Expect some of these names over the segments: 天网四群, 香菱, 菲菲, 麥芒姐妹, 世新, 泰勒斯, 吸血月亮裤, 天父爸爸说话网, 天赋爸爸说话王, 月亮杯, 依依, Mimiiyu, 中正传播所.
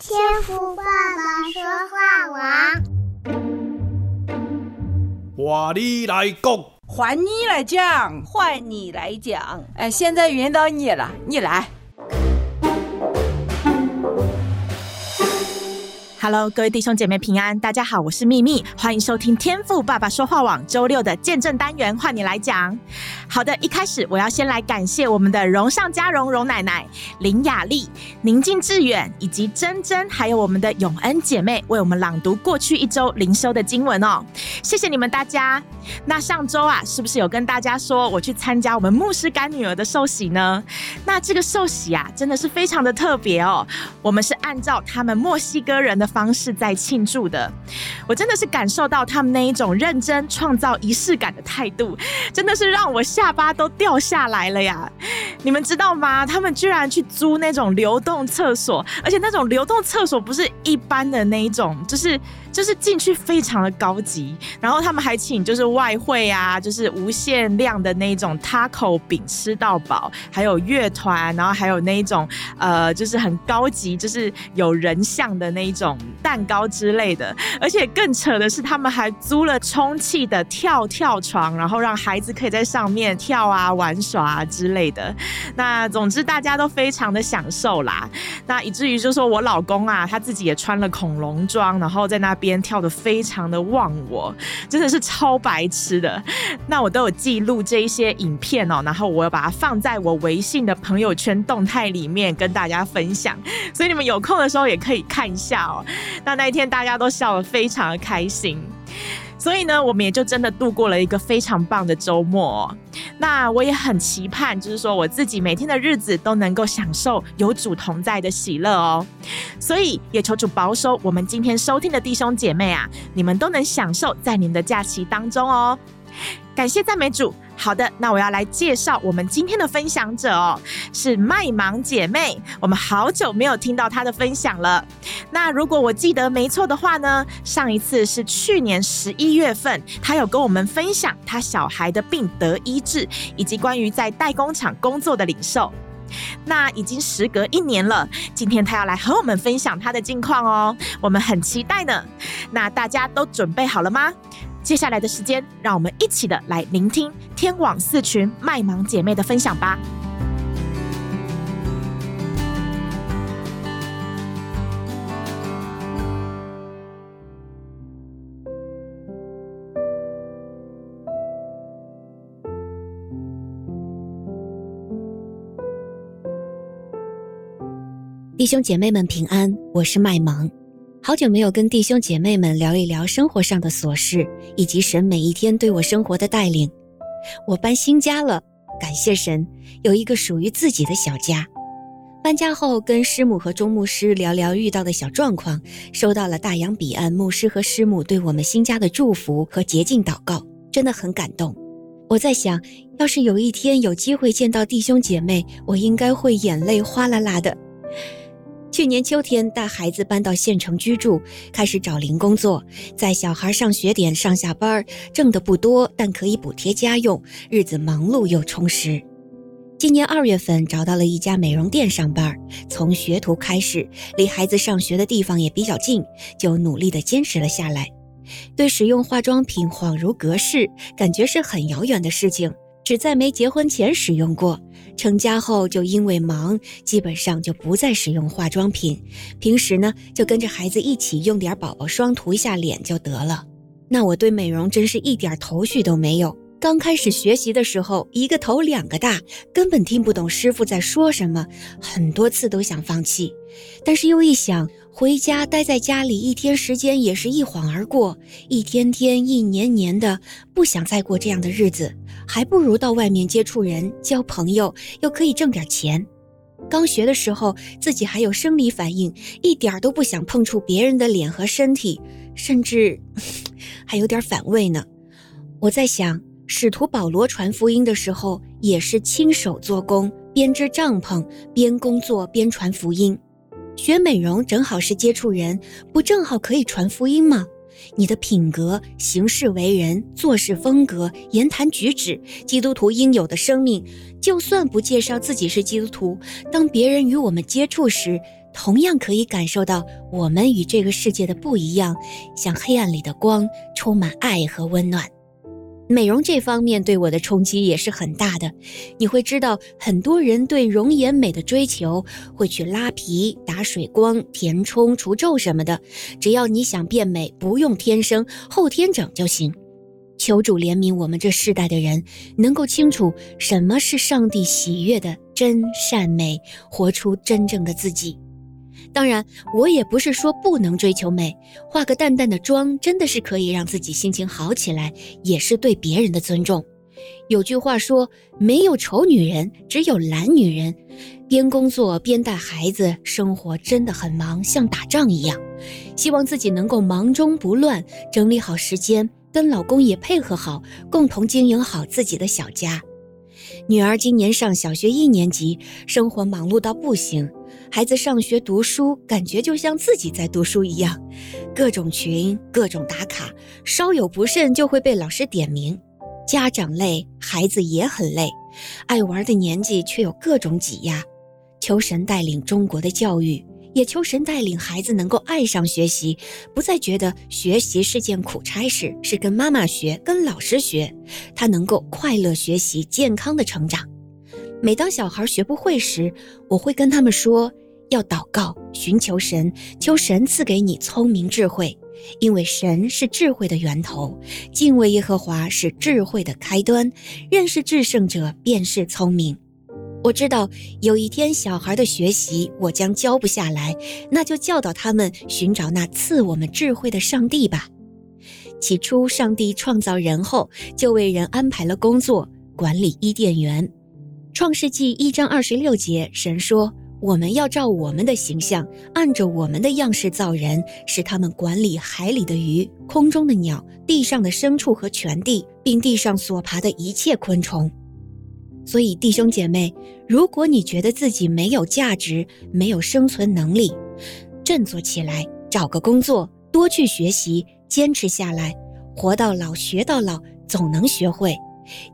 天赋爸爸说话王，换你来讲，换你来讲，换你来讲。哎，现在轮到你了，你来。Hello， 各位弟兄姐妹平安，大家好，我是秘密，欢迎收听天父爸爸说话网周六的见证单元，换你来讲。好的，一开始我要先来感谢我们的荣上加荣荣奶奶、林雅丽、宁静致远以及珍珍，还有我们的永恩姐妹为我们朗读过去一周灵修的经文哦，谢谢你们大家。那上周啊，是不是有跟大家说我去参加我们牧师干女儿的受洗呢？那这个受洗啊，真的是非常的特别哦，我们是按照他们墨西哥人的方式在庆祝的，我真的是感受到他们那一种认真创造仪式感的态度，真的是让我下巴都掉下来了呀！你们知道吗？他们居然去租那种流动厕所，而且那种流动厕所不是一般的那一种，就是进去非常的高级，然后他们还请就是外汇啊，就是无限量的那种 taco 饼吃到饱，还有乐团，然后还有那一种就是很高级，就是有人像的那一种蛋糕之类的。而且更扯的是，他们还租了充气的跳床，然后让孩子可以在上面跳啊、玩耍啊之类的。那总之大家都非常的享受啦。那以至于就是说我老公啊，他自己也穿了恐龙装，然后在那边跳得非常的忘我，真的是超白痴的。那我都有记录这一些影片哦，然后我把它放在我微信的朋友圈动态里面跟大家分享，所以你们有空的时候也可以看一下哦。那一天大家都笑得非常的开心，所以呢我们也就真的度过了一个非常棒的周末哦。那我也很期盼就是说我自己每天的日子都能够享受有主同在的喜乐哦，所以也求主保守我们今天收听的弟兄姐妹啊，你们都能享受在你们的假期当中哦，感谢赞美主。好的，那我要来介绍我们今天的分享者哦，是麦芒姐妹，我们好久没有听到她的分享了。那如果我记得没错的话呢，上一次是去年11月份，她有跟我们分享她小孩的病得医治，以及关于在代工厂工作的领受。那已经时隔1年了，今天他要来和我们分享他的近况哦，我们很期待呢。那大家都准备好了吗？接下来的时间，让我们一起的来聆听天网四群麦芒姐妹的分享吧。弟兄姐妹们平安，我是麦芒。好久没有跟弟兄姐妹们聊一聊生活上的琐事，以及神每一天对我生活的带领。我搬新家了，感谢神，有一个属于自己的小家。搬家后跟师母和钟牧师聊聊遇到的小状况，收到了大洋彼岸牧师和师母对我们新家的祝福和洁净祷告，真的很感动。我在想，要是有一天有机会见到弟兄姐妹，我应该会眼泪哗啦啦的。去年秋天带孩子搬到县城居住，开始找零工作，在小孩上学点上下班，挣得不多，但可以补贴家用，日子忙碌又充实。今年2月份找到了一家美容店上班，从学徒开始，离孩子上学的地方也比较近，就努力地坚持了下来。对使用化妆品恍如隔世，感觉是很遥远的事情，只在没结婚前使用过，成家后就因为忙，基本上就不再使用化妆品，平时呢就跟着孩子一起用点宝宝霜涂一下脸就得了。那我对美容真是一点头绪都没有，刚开始学习的时候一个头两个大，根本听不懂师傅在说什么，很多次都想放弃，但是又一想回家待在家里一天时间也是一晃而过，一天天一年年的，不想再过这样的日子，还不如到外面接触人交朋友，又可以挣点钱。刚学的时候自己还有生理反应，一点都不想碰触别人的脸和身体，甚至还有点反胃呢。我在想，使徒保罗传福音的时候也是亲手做工，编织帐篷，边工作边传福音。学美容正好是接触人，不正好可以传福音吗？你的品格、行事为人、做事风格、言谈举止，基督徒应有的生命，就算不介绍自己是基督徒，当别人与我们接触时，同样可以感受到我们与这个世界的不一样，像黑暗里的光，充满爱和温暖。美容这方面对我的冲击也是很大的，你会知道很多人对容颜美的追求会去拉皮、打水光、填充、除皱什么的，只要你想变美，不用天生，后天整就行。求主怜悯我们这世代的人，能够清楚什么是上帝喜悦的真善美，活出真正的自己。当然，我也不是说不能追求美，化个淡淡的妆真的是可以让自己心情好起来，也是对别人的尊重。有句话说，没有丑女人，只有懒女人。边工作边带孩子，生活真的很忙，像打仗一样。希望自己能够忙中不乱，整理好时间，跟老公也配合好，共同经营好自己的小家。女儿今年上小学1年级，生活忙碌到不行，孩子上学读书，感觉就像自己在读书一样，各种群，各种打卡，稍有不慎就会被老师点名。家长累，孩子也很累，爱玩的年纪却有各种挤压。求神带领中国的教育，也求神带领孩子能够爱上学习，不再觉得学习是件苦差事，是跟妈妈学，跟老师学，他能够快乐学习，健康的成长。每当小孩学不会时，我会跟他们说，要祷告，寻求神，求神赐给你聪明智慧，因为神是智慧的源头，敬畏耶和华是智慧的开端，认识至圣者便是聪明。我知道有一天小孩的学习我将教不下来，那就教导他们寻找那赐我们智慧的上帝吧。起初上帝创造人后，就为人安排了工作，管理伊甸园。创世纪1章26节，神说，我们要照我们的形象，按着我们的样式造人，使他们管理海里的鱼、空中的鸟、地上的牲畜和全地，并地上所爬的一切昆虫。所以弟兄姐妹，如果你觉得自己没有价值，没有生存能力，振作起来，找个工作，多去学习，坚持下来，活到老学到老，总能学会。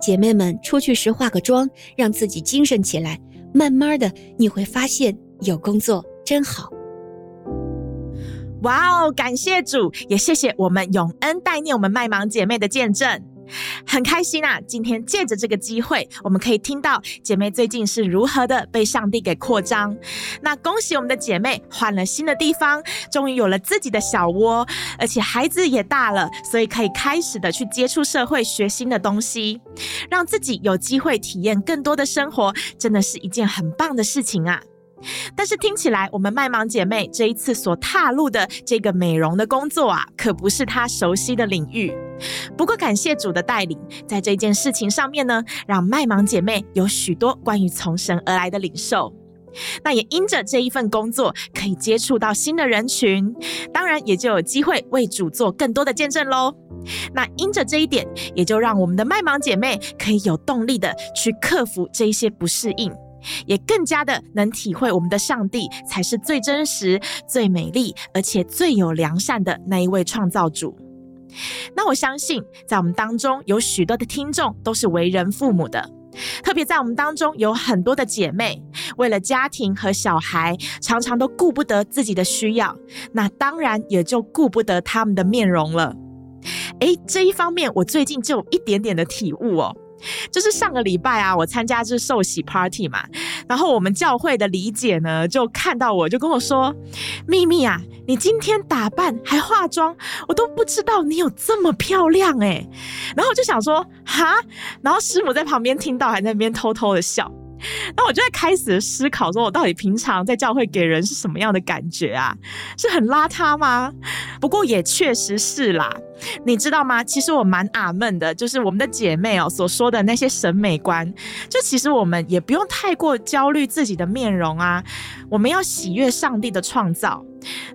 姐妹们，出去时化个妆，让自己精神起来，慢慢的你会发现有工作真好。哇哦，感谢主，也谢谢我们永恩代念我们麦芒姐妹的见证。很开心啊，今天借着这个机会，我们可以听到姐妹最近是如何的被上帝给扩张。那恭喜我们的姐妹换了新的地方，终于有了自己的小窝，而且孩子也大了，所以可以开始的去接触社会，学新的东西，让自己有机会体验更多的生活，真的是一件很棒的事情啊。但是听起来我们麦芒姐妹这一次所踏入的这个美容的工作啊，可不是她熟悉的领域。不过感谢主的带领，在这件事情上面呢，让麦芒姐妹有许多关于从神而来的领受。那也因着这一份工作，可以接触到新的人群，当然也就有机会为主做更多的见证咯。那因着这一点，也就让我们的麦芒姐妹可以有动力的去克服这一些不适应，也更加的能体会我们的上帝才是最真实、最美丽，而且最有良善的那一位创造主。那我相信在我们当中有许多的听众都是为人父母的，特别在我们当中有很多的姐妹为了家庭和小孩，常常都顾不得自己的需要，那当然也就顾不得他们的面容了。这一方面我最近就有一点点的体悟哦，就是上个礼拜啊，我参加就是受洗 party 嘛，然后我们教会的李姐呢，就看到我就跟我说，秘密啊，你今天打扮还化妆，我都不知道你有这么漂亮欸。然后我就想说哈，然后师母在旁边听到还在那边偷偷的笑，然后我就在开始思考说，我到底平常在教会给人是什么样的感觉啊？是很邋遢吗？不过也确实是啦，你知道吗？其实我蛮阿闷的，就是我们的姐妹哦所说的那些审美观，就其实我们也不用太过焦虑自己的面容啊，我们要喜悦上帝的创造，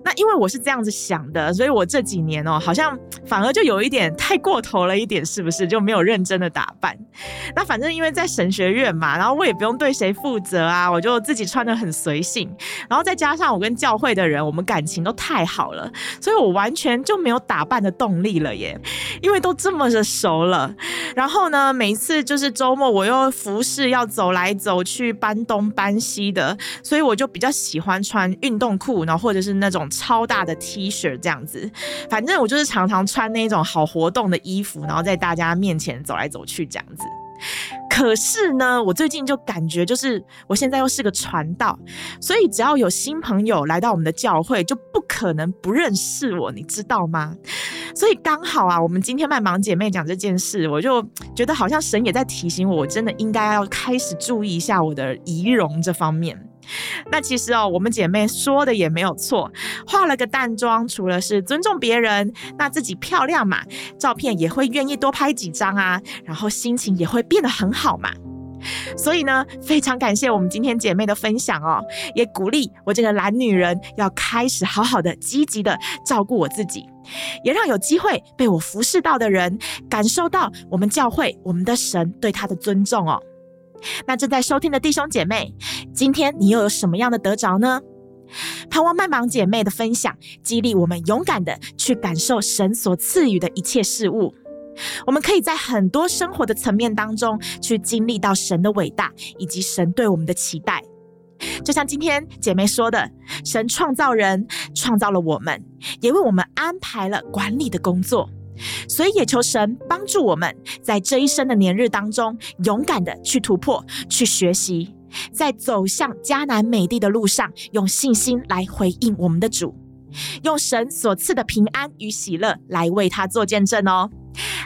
那因为我是这样子想的，所以我这几年哦，好像反而就有一点太过头了一点，是不是就没有认真的打扮？那反正因为在神学院嘛，然后我也不用对谁负责啊，我就自己穿得很随性，然后再加上我跟教会的人我们感情都太好了，所以我完全就没有打扮的动力了耶，因为都这么的熟了。然后呢，每一次就是周末我又服侍要走来走去搬东搬西的，所以我就比较喜欢穿运动裤，然后或者是那种超大的 T 恤这样子。反正我就是常常穿那种好活动的衣服，然后在大家面前走来走去这样子。可是呢，我最近就感觉就是我现在又是个传道，所以只要有新朋友来到我们的教会，就不可能不认识我，你知道吗？所以刚好啊，我们今天麦芒姐妹讲这件事，我就觉得好像神也在提醒我，我真的应该要开始注意一下我的仪容这方面。那其实哦，我们姐妹说的也没有错，化了个淡妆，除了是尊重别人，那自己漂亮嘛，照片也会愿意多拍几张啊，然后心情也会变得很好嘛。所以呢，非常感谢我们今天姐妹的分享哦，也鼓励我这个懒女人要开始好好的积极的照顾我自己，也让有机会被我服侍到的人感受到我们教会我们的神对他的尊重哦。那正在收听的弟兄姐妹，今天你又有什么样的得着呢？盼望麦芒姐妹的分享激励我们勇敢的去感受神所赐予的一切事物，我们可以在很多生活的层面当中去经历到神的伟大以及神对我们的期待。就像今天姐妹说的，神创造人，创造了我们，也为我们安排了管理的工作，所以也求神帮助我们在这一生的年日当中勇敢的去突破，去学习，在走向迦南美地的路上用信心来回应我们的主，用神所赐的平安与喜乐来为他做见证哦。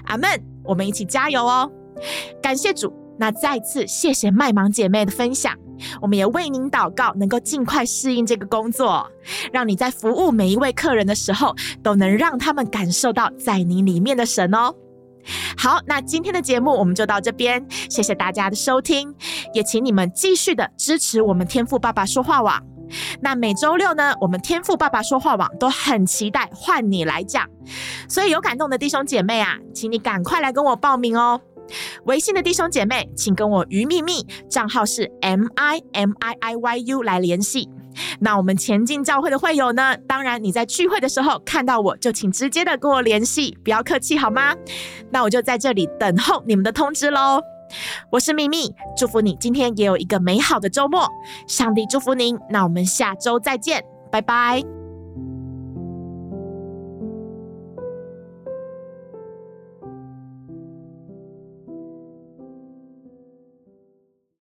阿们，我们一起加油哦。感谢主。那再次谢谢麦芒姐妹的分享，我们也为您祷告，能够尽快适应这个工作，让你在服务每一位客人的时候都能让他们感受到在你里面的神哦。好，那今天的节目我们就到这边，谢谢大家的收听，也请你们继续的支持我们天父爸爸说话网。那每周六呢，我们天父爸爸说话网都很期待换你来讲，所以有感动的弟兄姐妹啊，请你赶快来跟我报名哦。微信的弟兄姐妹请跟我于秘密，账号是 MIMIIYU 来联系。那我们前进教会的会友呢，当然你在聚会的时候看到我就请直接的跟我联系，不要客气好吗？那我就在这里等候你们的通知咯。我是秘密，祝福你今天也有一个美好的周末，上帝祝福您，那我们下周再见，拜拜。